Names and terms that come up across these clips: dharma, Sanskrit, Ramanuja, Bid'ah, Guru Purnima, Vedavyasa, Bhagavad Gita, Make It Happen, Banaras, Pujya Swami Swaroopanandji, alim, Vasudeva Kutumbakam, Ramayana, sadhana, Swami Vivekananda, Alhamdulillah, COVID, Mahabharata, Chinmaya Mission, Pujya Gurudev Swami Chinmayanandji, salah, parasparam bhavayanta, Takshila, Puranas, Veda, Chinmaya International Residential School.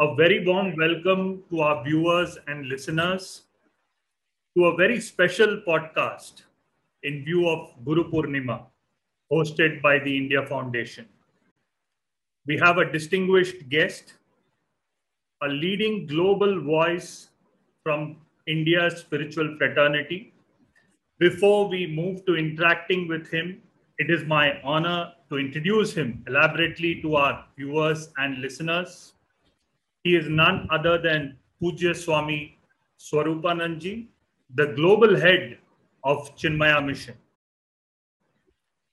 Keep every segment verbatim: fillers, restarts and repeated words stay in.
A very warm welcome to our viewers and listeners to a very special podcast in view of Guru Purnima, hosted by the India Foundation. We have a distinguished guest, a leading global voice from India's spiritual fraternity. Before we move to interacting with him, it is my honor to introduce him elaborately to our viewers and listeners. He is none other than Pujya Swami Swaroopanandji, the global head of Chinmaya Mission.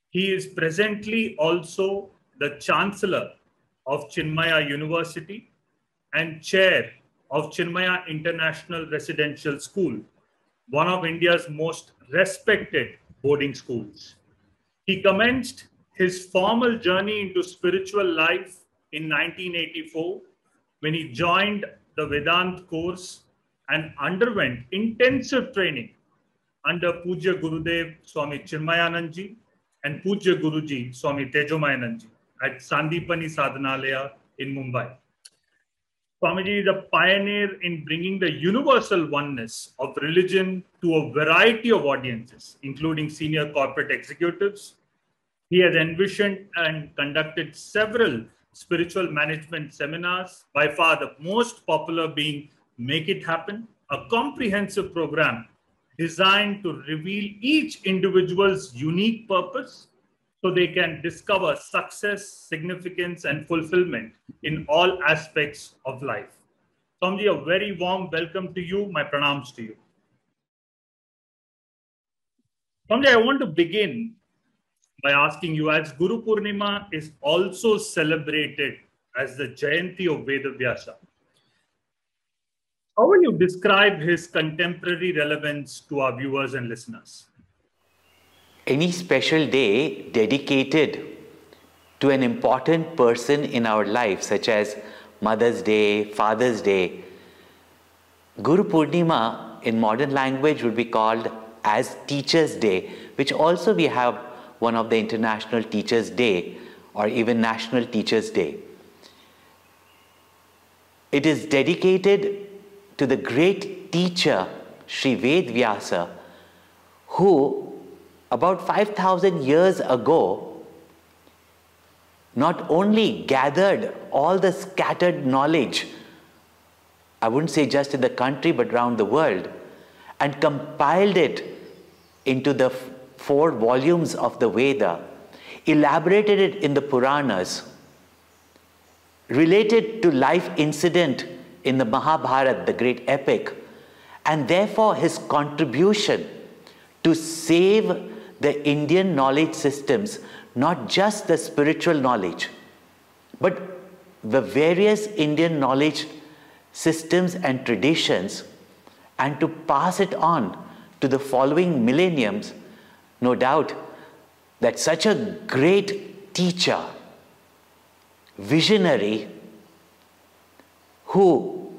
He is presently also the Chancellor of Chinmaya University and Chair of Chinmaya International Residential School, one of India's most respected boarding schools. He commenced his formal journey into spiritual life in nineteen eighty-four when he joined the Vedanta course and underwent intensive training under Pujya Gurudev Swami Chinmayanandji and Pujya Guruji Swami Tejomayanandji at Sandipani Sadhanalaya in Mumbai. Swamiji is a pioneer in bringing the universal oneness of religion to a variety of audiences, including senior corporate executives. He has envisioned and conducted several spiritual management seminars, by far the most popular being Make It Happen, a comprehensive program designed to reveal each individual's unique purpose so they can discover success, significance, and fulfillment in all aspects of life. Swamiji, a very warm welcome to you. My pranams to you. Swamiji, I want to begin by asking you, as Guru Purnima is also celebrated as the Jayanti of Vedavyasa, how will you describe his contemporary relevance to our viewers and listeners? Any special day dedicated to an important person in our life, such as Mother's Day, Father's Day, Guru Purnima in modern language would be called as Teacher's Day, which also we have one of the International Teachers' Day or even National Teachers' Day. It is dedicated to the great teacher, Sri Vedavyasa, who about five thousand years ago not only gathered all the scattered knowledge, I wouldn't say just in the country but around the world, and compiled it into the four volumes of the Veda, elaborated it in the Puranas, related to life incident in the Mahabharata, the great epic, and therefore his contribution to save the Indian knowledge systems, not just the spiritual knowledge, but the various Indian knowledge systems and traditions, and to pass it on to the following millenniums. No doubt that such a great teacher, visionary, who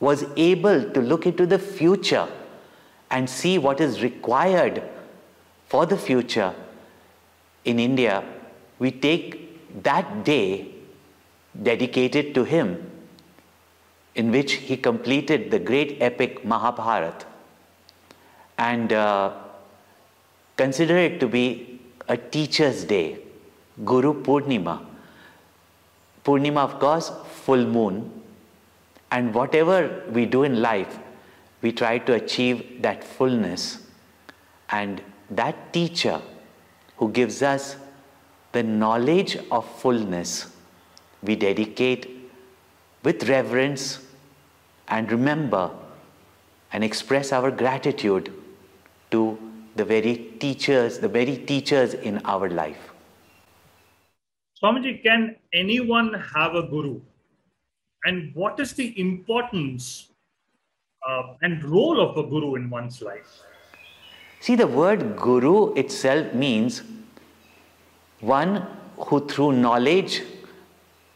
was able to look into the future and see what is required for the future in India, we take that day dedicated to him, in which he completed the great epic Mahabharata, and uh, consider it to be a Teacher's Day, Guru Purnima. Purnima, of course, full moon. And whatever we do in life, we try to achieve that fullness. And that teacher who gives us the knowledge of fullness, we dedicate with reverence and remember and express our gratitude to the very teachers, the very teachers in our life. Swamiji, can anyone have a guru? And what is the importance uh, and role of a guru in one's life? See, the word guru itself means one who through knowledge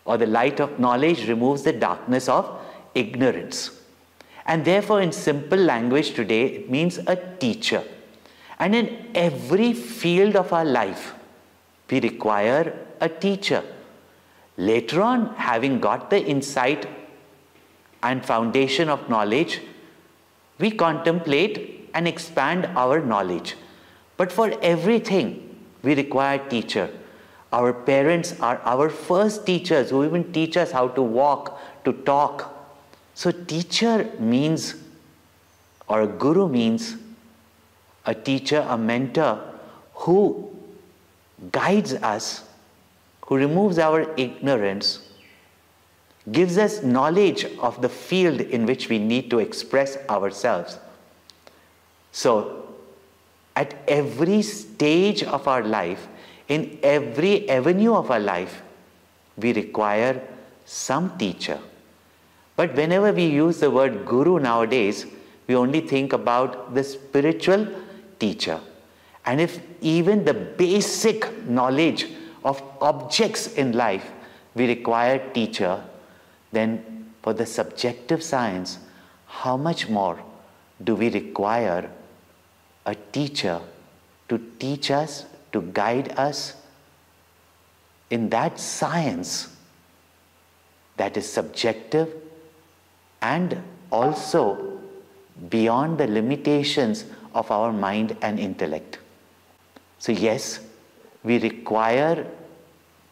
or the light of knowledge removes the darkness of ignorance. And therefore, in simple language today, it means a teacher. And in every field of our life, we require a teacher. Later on, having got the insight and foundation of knowledge, we contemplate and expand our knowledge. But for everything, we require teacher. Our parents are our first teachers who even teach us how to walk, to talk. So teacher means, or a guru means, a teacher, a mentor who guides us, who removes our ignorance, gives us knowledge of the field in which we need to express ourselves. So at every stage of our life, in every avenue of our life, we require some teacher. But whenever we use the word guru nowadays, we only think about the spiritual teacher. And if even the basic knowledge of objects in life, we require teacher, then for the subjective science, how much more do we require a teacher to teach us, to guide us in that science that is subjective and also beyond the limitations of our mind and intellect. So yes, we require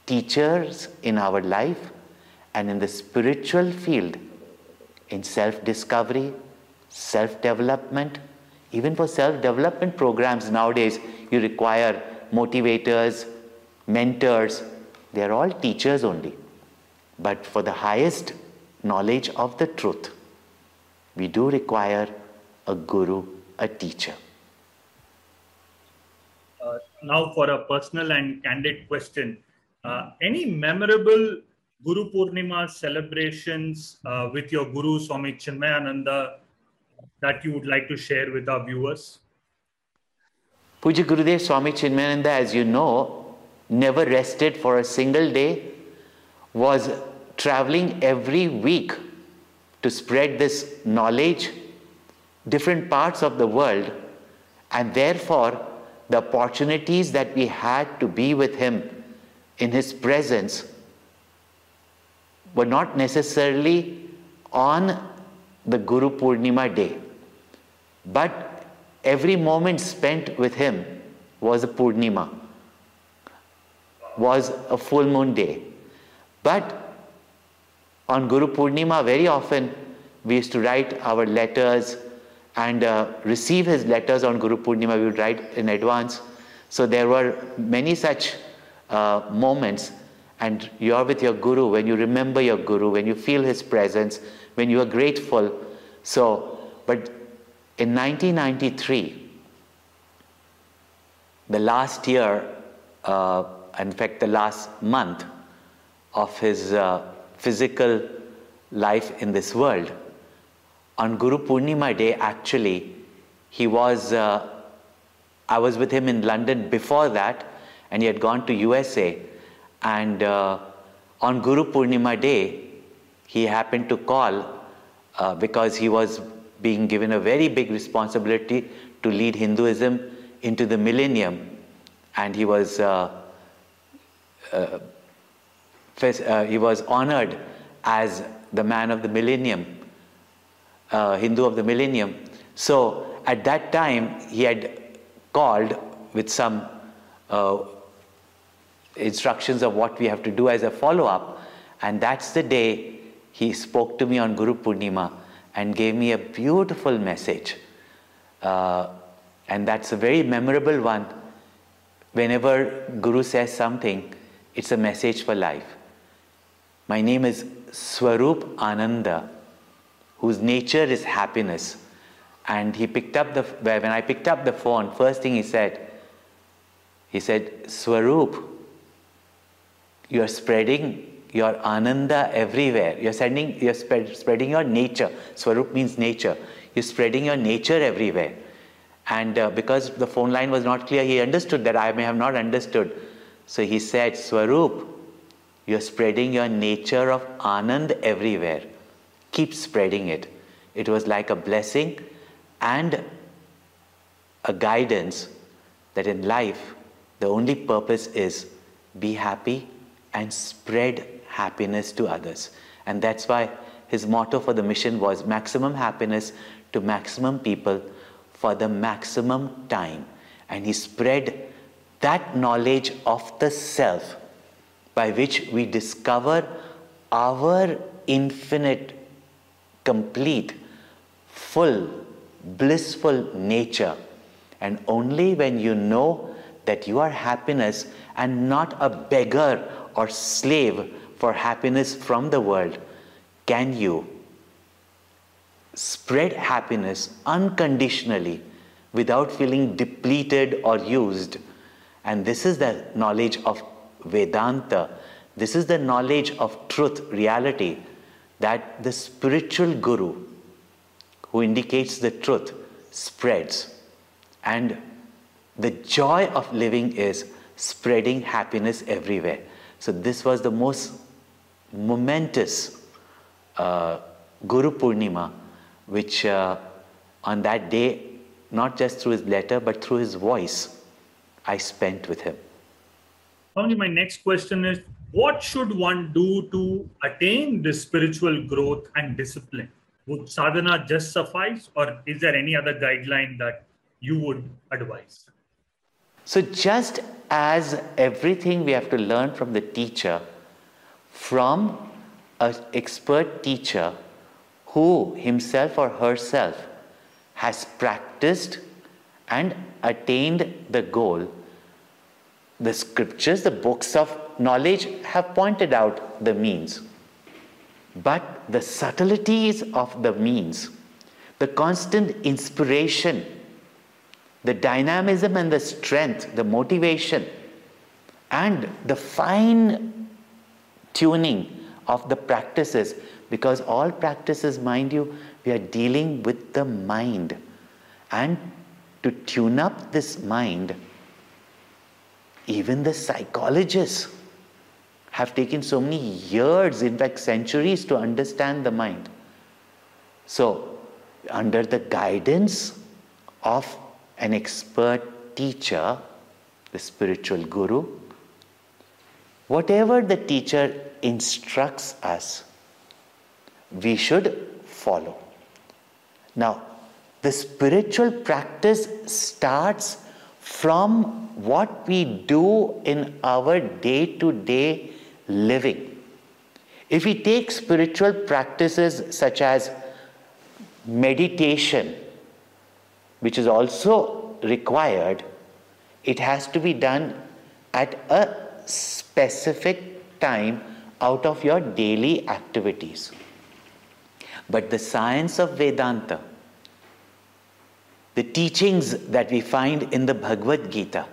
teachers in our life and in the spiritual field, in self-discovery, self-development. Even for self-development programs nowadays, you require motivators, mentors. They are all teachers only. But for the highest knowledge of the truth, we do require a guru, a teacher. Uh, now for a personal and candid question. Uh, any memorable Guru Purnima celebrations uh, with your Guru Swami Chinmayananda that you would like to share with our viewers? Pujya Gurudev Swami Chinmayanandji, as you know, never rested for a single day, was traveling every week to spread this knowledge, different parts of the world, and therefore the opportunities that we had to be with him in his presence were not necessarily on the Guru Purnima day. But every moment spent with him was a Purnima, was a full moon day. But on Guru Purnima, very often we used to write our letters and uh, receive his letters on Guru Purnima. We would write in advance. So there were many such uh, moments. And you're with your Guru, when you remember your Guru, when you feel his presence, when you are grateful. So, but in nineteen ninety-three, the last year, uh, in fact, the last month of his uh, physical life in this world, on Guru Purnima day, actually, he was, uh, I was with him in London before that, and he had gone to U S A. And uh, on Guru Purnima day, he happened to call uh, because he was being given a very big responsibility to lead Hinduism into the millennium. And he was, uh, uh, uh, he was honored as the man of the millennium, uh, Hindu of the millennium. So at that time, he had called with some uh, instructions of what we have to do as a follow-up, and that's the day he spoke to me on Guru Purnima and gave me a beautiful message, uh, and that's a very memorable one. Whenever Guru says something, it's a message for life. My name is Swaroop Ananda, whose nature is happiness. And he picked up the when I picked up the phone, first thing he said, he said, Swaroop, you are spreading your Ananda everywhere. You're sending, you're spread, spreading your nature. Swarup means nature. You're spreading your nature everywhere. And uh, because the phone line was not clear, he understood that I may have not understood. So he said, Swarup, you're spreading your nature of Anand everywhere. Keep spreading it. It was like a blessing and a guidance that in life, the only purpose is be happy and spread happiness to others. And that's why His motto for the mission was maximum happiness to maximum people for the maximum time. And he spread that knowledge of the self by which we discover our infinite, complete, full, blissful nature. And only when you know that you are happiness and not a beggar or slave for happiness from the world, can you spread happiness unconditionally without feeling depleted or used. And this is the knowledge of Vedanta. This is the knowledge of truth, reality, that the spiritual guru who indicates the truth spreads. And the joy of living is spreading happiness everywhere. So this was the most momentous uh, Guru Purnima, which uh, on that day, not just through his letter, but through his voice, I spent with him. Swamiji, my next question is, what should one do to attain this spiritual growth and discipline? Would sadhana just suffice, or is there any other guideline that you would advise? So just as everything we have to learn from the teacher, from an expert teacher who himself or herself has practiced and attained the goal, the scriptures, the books of knowledge have pointed out the means. But the subtleties of the means, the constant inspiration, the dynamism and the strength, the motivation, and the fine tuning of the practices, because all practices, mind you, we are dealing with the mind. And to tune up this mind, even the psychologists have taken so many years, in fact centuries, to understand the mind. So, under the guidance of an expert teacher, the spiritual guru, whatever the teacher instructs us, we should follow. Now, the spiritual practice starts from what we do in our day-to-day living. If we take spiritual practices such as meditation, which is also required, it has to be done at a specific time out of your daily activities. But the science of Vedanta, the teachings that we find in the Bhagavad Gita,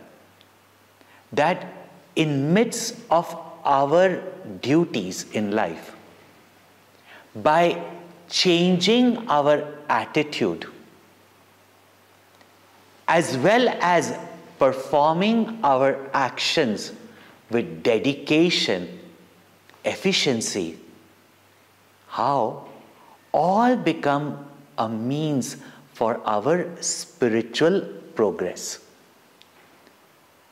that in midst of our duties in life, by changing our attitude, as well as performing our actions with dedication, efficiency, how all become a means for our spiritual progress.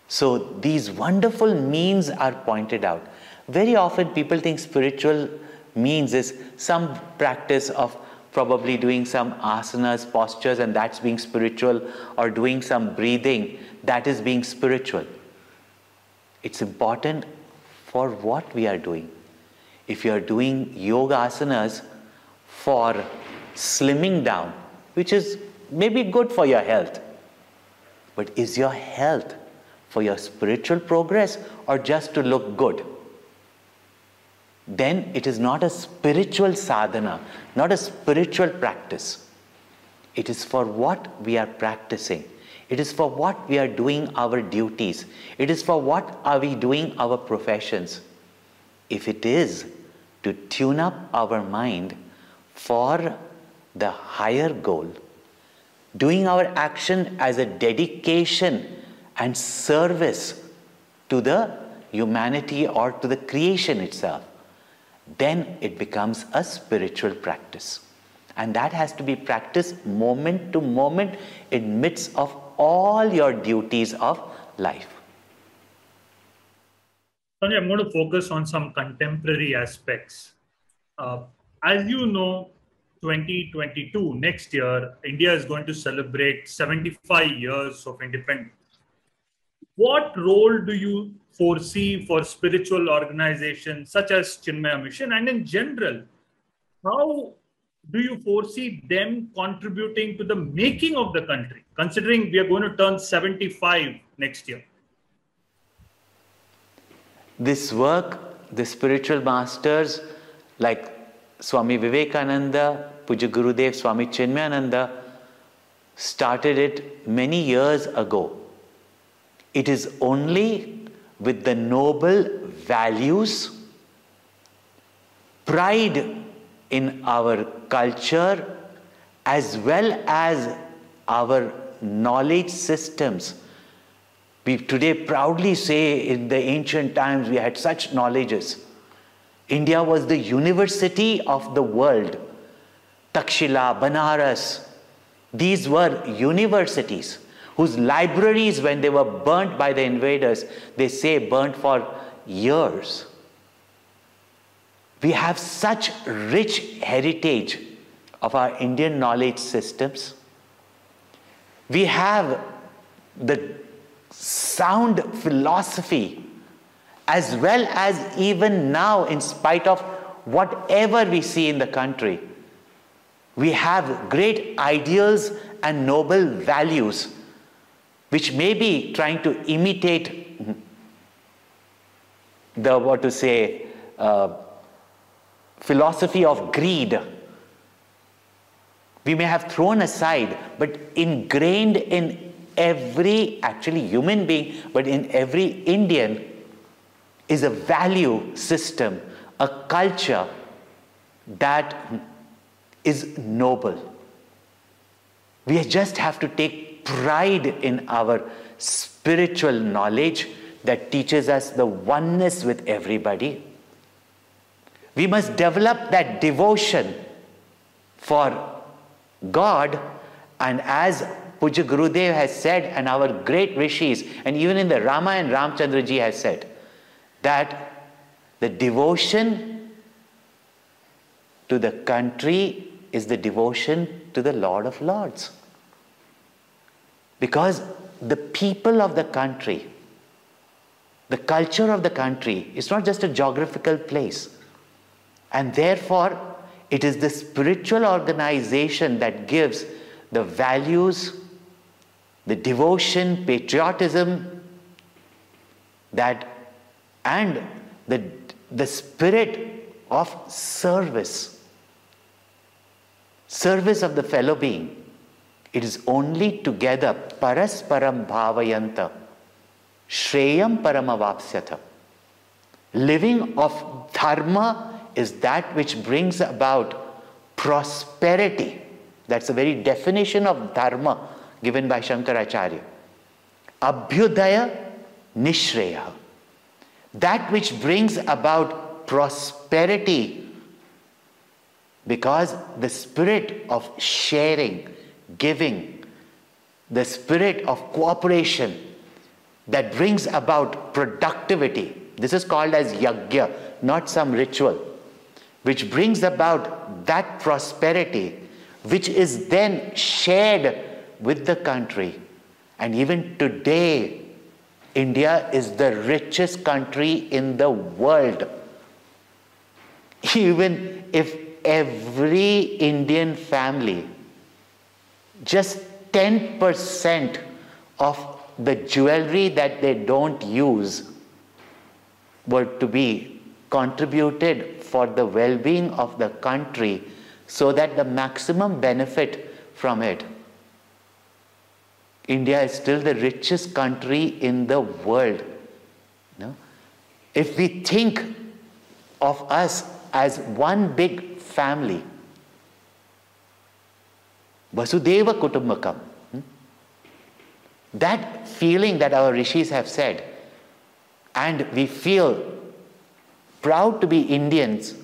So these wonderful means are pointed out. Very often people think spiritual means is some practice of probably doing some asanas, postures, and that's being spiritual, or doing some breathing, that is being spiritual. It's important for what we are doing. If you are doing yoga asanas for slimming down, which is maybe good for your health. But is your health for your spiritual progress or just to look good? Then it is not a spiritual sadhana, not a spiritual practice. It is for what we are practicing. It is for what we are doing our duties. It is for what are we doing our professions. If it is to tune up our mind for the higher goal, doing our action as a dedication and service to the humanity or to the creation itself, then it becomes a spiritual practice. And that has to be practiced moment to moment in midst of all your duties of life. I'm going to focus on some contemporary aspects. Uh, As you know, twenty twenty-two, next year, India is going to celebrate seventy-five years of independence. What role do you foresee for spiritual organizations such as Chinmaya Mission, and in general, how do you foresee them contributing to the making of the country, considering we are going to turn seventy-five next year? This work, the spiritual masters like Swami Vivekananda, Pujya Gurudev Swami Chinmayanandji started it many years ago. It is only with the noble values, pride in our culture, as well as our knowledge systems. We today proudly say in the ancient times we had such knowledges. India was the university of the world. Takshila, Banaras, these were universities whose libraries, when they were burnt by the invaders, they say burnt for years. We have such rich heritage of our Indian knowledge systems. We have the sound philosophy, as well as even now, in spite of whatever we see in the country, we have great ideals and noble values, which may be trying to imitate the, what to say, uh, philosophy of greed. We may have thrown aside, but ingrained in every, actually human being, but in every Indian, is a value system, a culture that is noble. We just have to take pride in our spiritual knowledge that teaches us the oneness with everybody. We must develop that devotion for God, and as Pujya Gurudev has said, and our great rishis, and even in the Ramayana, Ramchandra ji has said, that the devotion to the country is the devotion to the Lord of Lords. Because the people of the country, the culture of the country, is not just a geographical place. And therefore, it is the spiritual organization that gives the values, the devotion, patriotism, that, and the, the spirit of service, service of the fellow being. It is only together, parasparam bhavayanta, shreyam paramavapsyata. Living of dharma is that which brings about prosperity. That's the very definition of dharma given by Shankaracharya. Abhyudaya nishreya. That which brings about prosperity, because the spirit of sharing, giving, the spirit of cooperation that brings about productivity. This is called as yajna, not some ritual, which brings about that prosperity, which is then shared with the country. And even today, India is the richest country in the world. Even if every Indian family, just ten percent of the jewelry that they don't use were to be contributed for the well-being of the country, so that the maximum benefit from it, India is still the richest country in the world. No? If we think of us as one big family, Vasudeva Kutumbakam, that feeling that our rishis have said, and we feel proud to be Indians,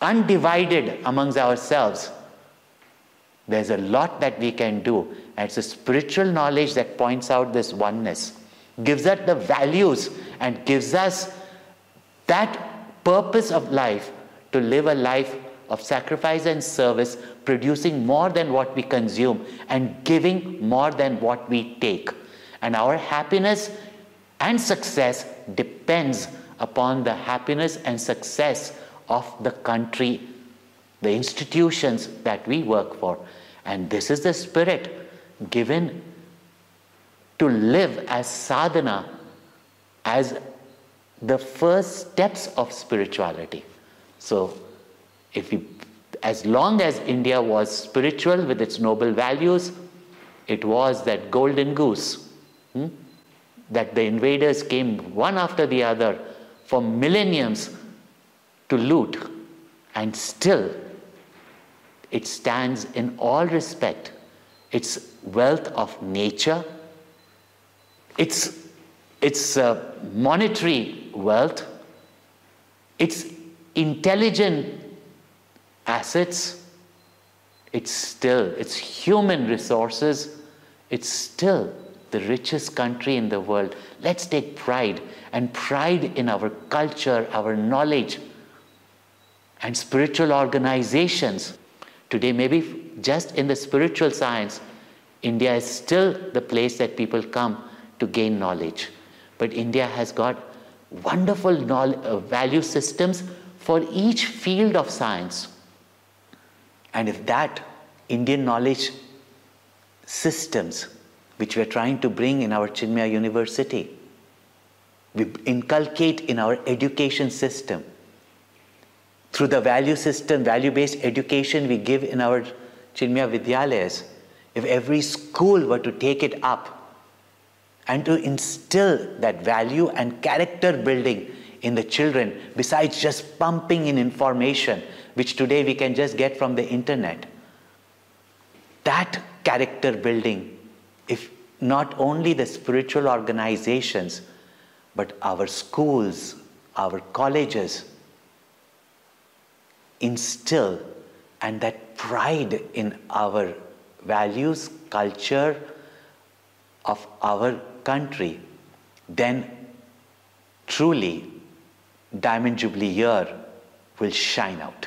undivided amongst ourselves, there's a lot that we can do. And it's a spiritual knowledge that points out this oneness, gives us the values, and gives us that purpose of life to live a life of sacrifice and service, producing more than what we consume and giving more than what we take. And our happiness and success depends upon the happiness and success of the country, the institutions that we work for. And this is the spirit given to live as sadhana, as the first steps of spirituality. So if we, as long as India was spiritual with its noble values, it was that golden goose hmm, that the invaders came one after the other for millenniums to loot, and still it stands in all respect. Its wealth of nature, its, its uh, monetary wealth, its intelligent assets, it's still, its human resources, it's still the richest country in the world. Let's take pride, and pride in our culture, our knowledge, and spiritual organizations. Today, maybe just in the spiritual science, India is still the place that people come to gain knowledge. But India has got wonderful knowledge, uh, value systems for each field of science. And if that Indian knowledge systems, which we are trying to bring in our Chinmaya University, we inculcate in our education system, through the value system, value-based education we give in our Chinmaya Vidyalayas, if every school were to take it up and to instill that value and character building in the children, besides just pumping in information, which today we can just get from the internet. That character building, if not only the spiritual organizations, but our schools, our colleges, instill, and that pride in our values, culture of our country, then truly Diamond Jubilee year will shine out.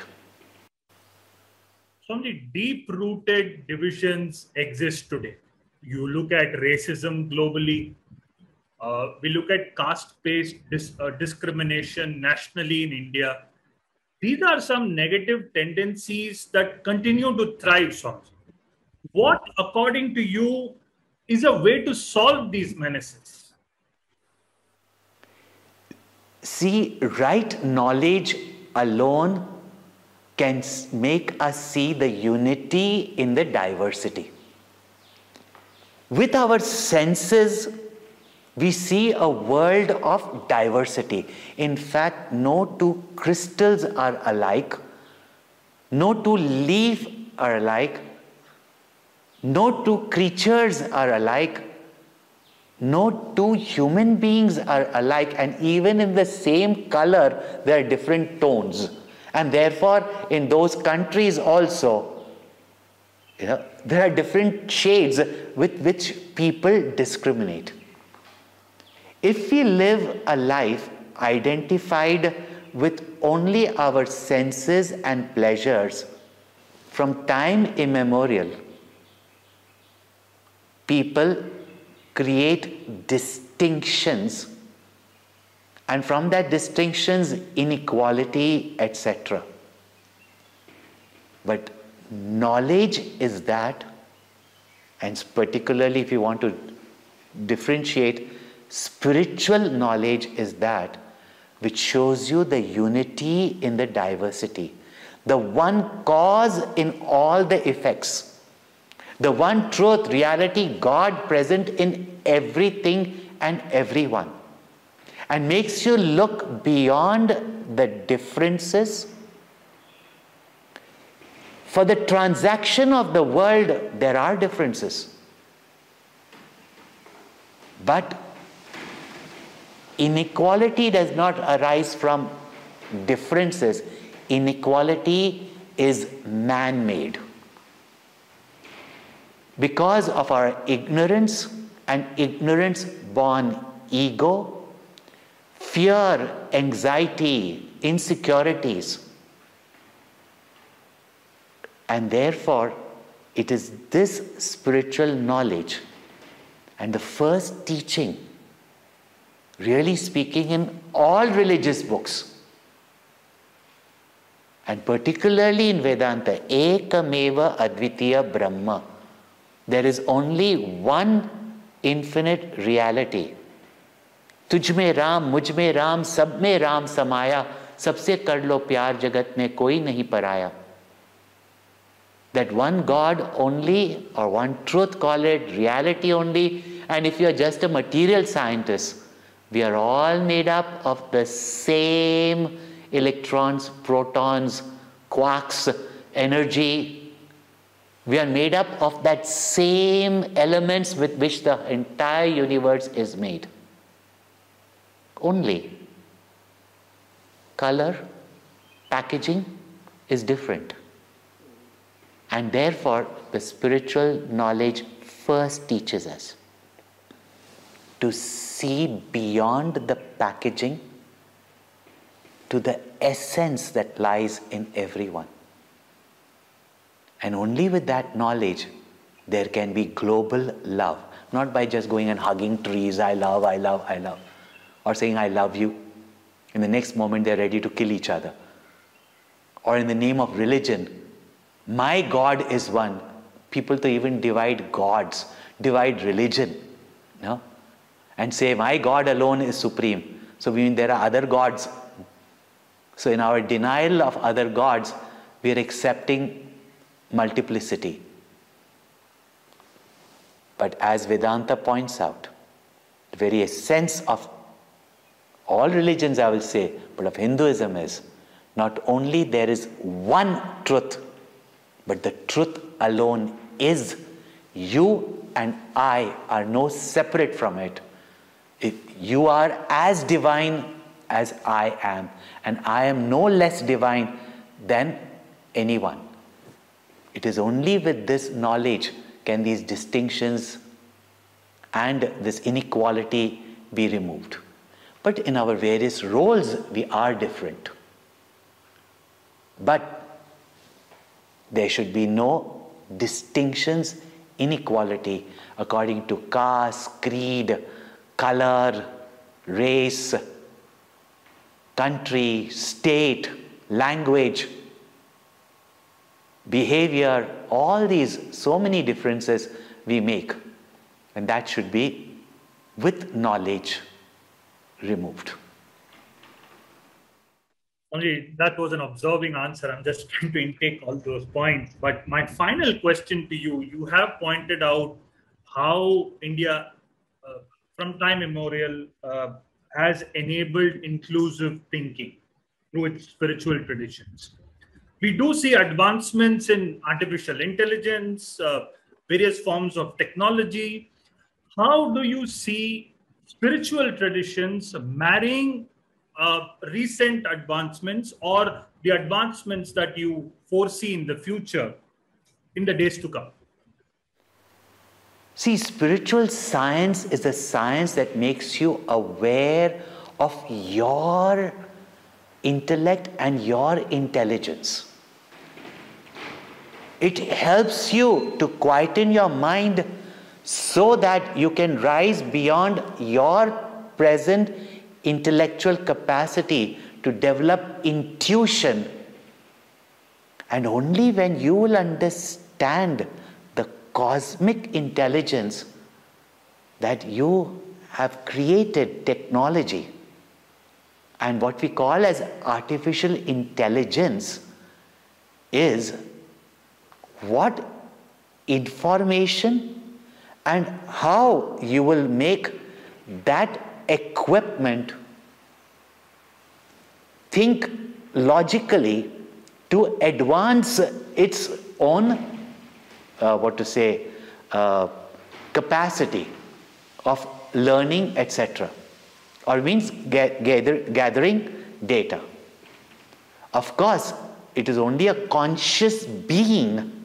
So many deep-rooted divisions exist today. You look at racism globally. Uh, we look at caste-based dis uh, discrimination nationally in India. These are some negative tendencies that continue to thrive. Some. What, according to you, is a way to solve these menaces? See, right knowledge alone can make us see the unity in the diversity. With our senses, we see a world of diversity. In fact, no two crystals are alike, no two leaves are alike, no two creatures are alike, no two human beings are alike, and even in the same color, there are different tones. And therefore, in those countries also, you know, there are different shades with which people discriminate. If we live a life identified with only our senses and pleasures from time immemorial, people create distinctions, and from that distinctions, inequality, et cetera. But knowledge is that, and particularly if you want to differentiate, spiritual knowledge is that which shows you the unity in the diversity, the one cause in all the effects, the one truth, reality, God present in everything and everyone, and makes you look beyond the differences. For the transaction of the world, there are differences, but inequality does not arise from differences. Inequality is man-made because of our ignorance, and ignorance-born ego, fear, anxiety, insecurities, And therefore, it is this spiritual knowledge and the first teaching, really speaking, in all religious books, and particularly in Vedanta, ekameva advitiya brahma. There is only one infinite reality. Tujhme Ram, mujhme Ram, sabme Ram samaya, sabse karlo pyar jagat mein koi nahi paraya. That one God only, or one truth, call it reality only. And if you are just a material scientist, we are all made up of the same electrons, protons, quarks, energy. We are made up of that same elements with which the entire universe is made. Only color, packaging is different. And therefore, the spiritual knowledge first teaches us to see beyond the packaging to the essence that lies in everyone. And only with that knowledge, there can be global love. Not by just going and hugging trees, I love, I love, I love. Or saying, I love you. In the next moment, they're ready to kill each other. Or in the name of religion, my God is one. People to even divide gods, divide religion, no? And say my God alone is supreme. So we mean there are other gods. So in our denial of other gods, we are accepting multiplicity. But as Vedanta points out, the very essence of all religions, I will say, but of Hinduism is not only there is one truth, but the truth alone is. You and I are no separate from it. If you are as divine as I am, and I am no less divine than anyone. It is only with this knowledge can these distinctions and this inequality be removed. But in our various roles, we are different. But there should be no distinctions, inequality according to caste, creed, color, race, country, state, language, behavior, all these, so many differences we make. And that should be with knowledge removed. Only that was an observing answer. I'm just trying to intake all those points. But my final question to you, you have pointed out how India, uh, from time immemorial, uh, has enabled inclusive thinking through its spiritual traditions. We do see advancements in artificial intelligence, uh, various forms of technology. How do you see spiritual traditions marrying Uh, recent advancements or the advancements that you foresee in the future, in the days to come? See, spiritual science is a science that makes you aware of your intellect and your intelligence. It helps you to quieten your mind so that you can rise beyond your present intellectual capacity to develop intuition. And only when you will understand the cosmic intelligence that you have created technology and what we call as artificial intelligence is what information and how you will make that equipment think logically to advance its own uh, what to say uh, capacity of learning, etc., or means gather, gathering data. Of course, it is only a conscious being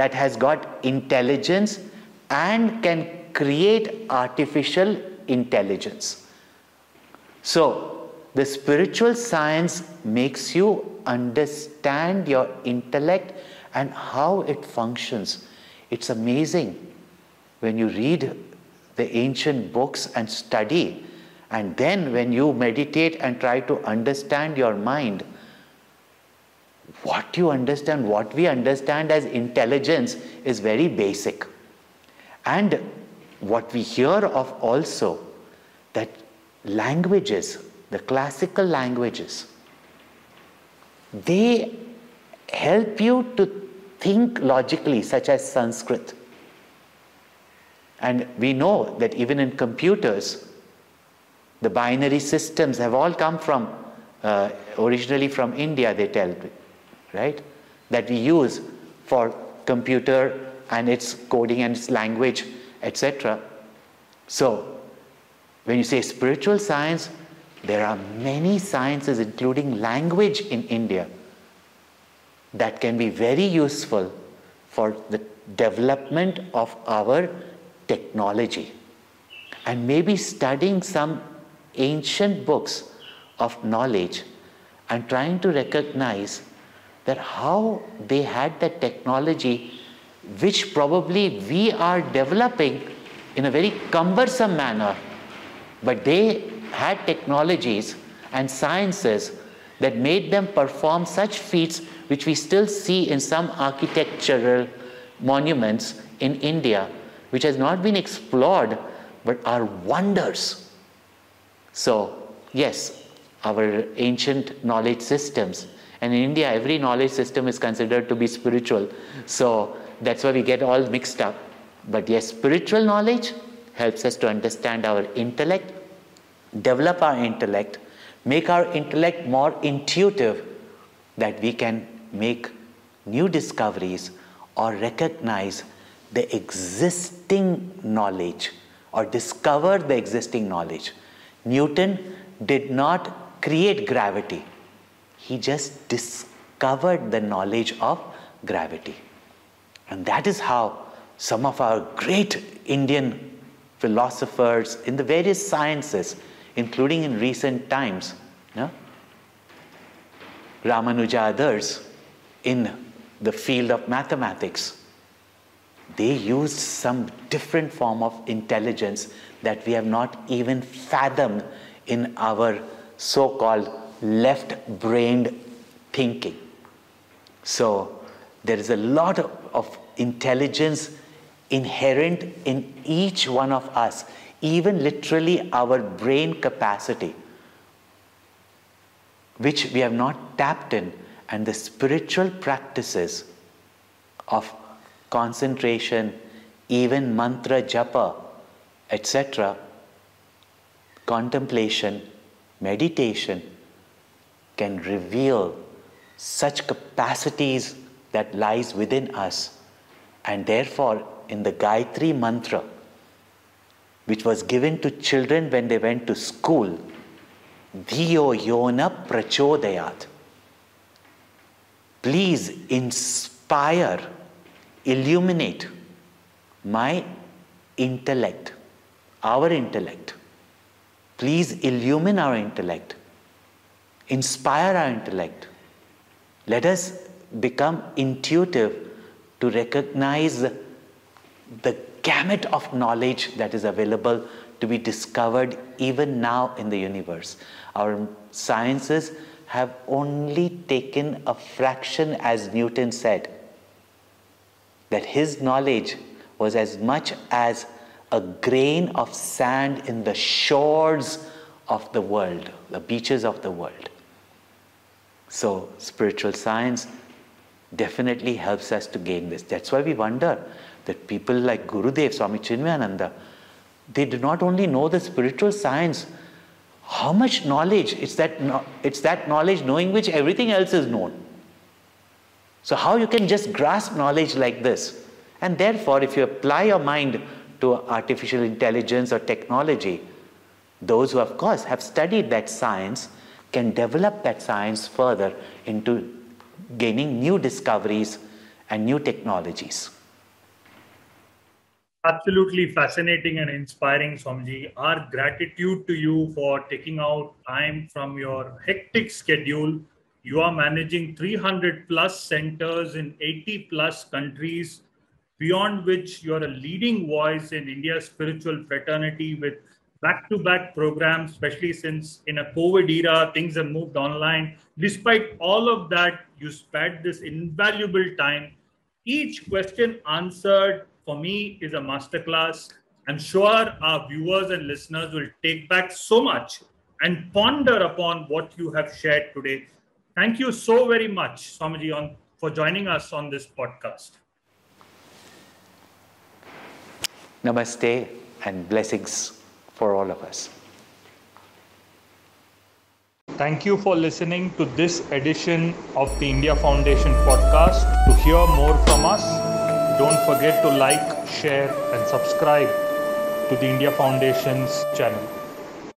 that has got intelligence and can create artificial intelligence. So The spiritual science makes you understand your intellect and how it functions. It's amazing when you read the ancient books and study, and then when you meditate and try to understand your mind, what you understand, what we understand as intelligence is very basic. And what we hear of also, that languages, the classical languages, they help you to think logically, such as Sanskrit. And we know that even in computers, the binary systems have all come from, uh, originally from India, they tell me, right? That we use for computer and its coding and its language, et cetera. So, when you say spiritual science, there are many sciences, including language in India, that can be very useful for the development of our technology. And maybe studying some ancient books of knowledge and trying to recognize that how they had that technology, which probably we are developing in a very cumbersome manner, but they had technologies and sciences that made them perform such feats which we still see in some architectural monuments in India, which has not been explored, but are wonders. So, yes, our ancient knowledge systems, and in India, every knowledge system is considered to be spiritual. So that's why we get all mixed up. But yes, spiritual knowledge helps us to understand our intellect, develop our intellect, make our intellect more intuitive, that we can make new discoveries or recognize the existing knowledge or discover the existing knowledge. Newton did not create gravity. He just discovered the knowledge of gravity. And that is how some of our great Indian philosophers in the various sciences, including in recent times, no? Ramanuja, others in the field of mathematics, they used some different form of intelligence that we have not even fathomed in our so-called left-brained thinking. So there is a lot of, of intelligence inherent in each one of us, even literally our brain capacity, which we have not tapped in, and the spiritual practices of concentration, even mantra japa, et cetera, contemplation, meditation, can reveal such capacities that lies within us. And therefore, in the Gayatri Mantra, which was given to children when they went to school, Dhiyo Yona Prachodayat, please inspire, illuminate my intellect, our intellect. Please illumine our intellect. Inspire our intellect. Let us become intuitive to recognize the gamut of knowledge that is available to be discovered even now in the universe. Our sciences have only taken a fraction, as Newton said, that his knowledge was as much as a grain of sand in the shores of the world, the beaches of the world. So spiritual science definitely helps us to gain this. That's why we wonder that people like Gurudev, Swami Chinmayananda, they do not only know the spiritual science, how much knowledge, it's that, it's that knowledge knowing which everything else is known. So how you can just grasp knowledge like this? And therefore, if you apply your mind to artificial intelligence or technology, those who, of course, have studied that science can develop that science further into gaining new discoveries and new technologies. Absolutely fascinating and inspiring, Swamiji. Our gratitude to you for taking out time from your hectic schedule. You are managing three hundred plus centers in eighty plus countries, beyond which you are a leading voice in India's spiritual fraternity with back-to-back programs, especially since in a COVID era, things have moved online. Despite all of that, you spared this invaluable time. Each question answered, for me, is a masterclass. I'm sure our viewers and listeners will take back so much and ponder upon what you have shared today. Thank you so very much, Swamiji, on, for joining us on this podcast. Namaste and blessings for all of us. Thank you for listening to this edition of the India Foundation podcast. To hear more from us, don't forget to like, share, and subscribe to the India Foundation's channel.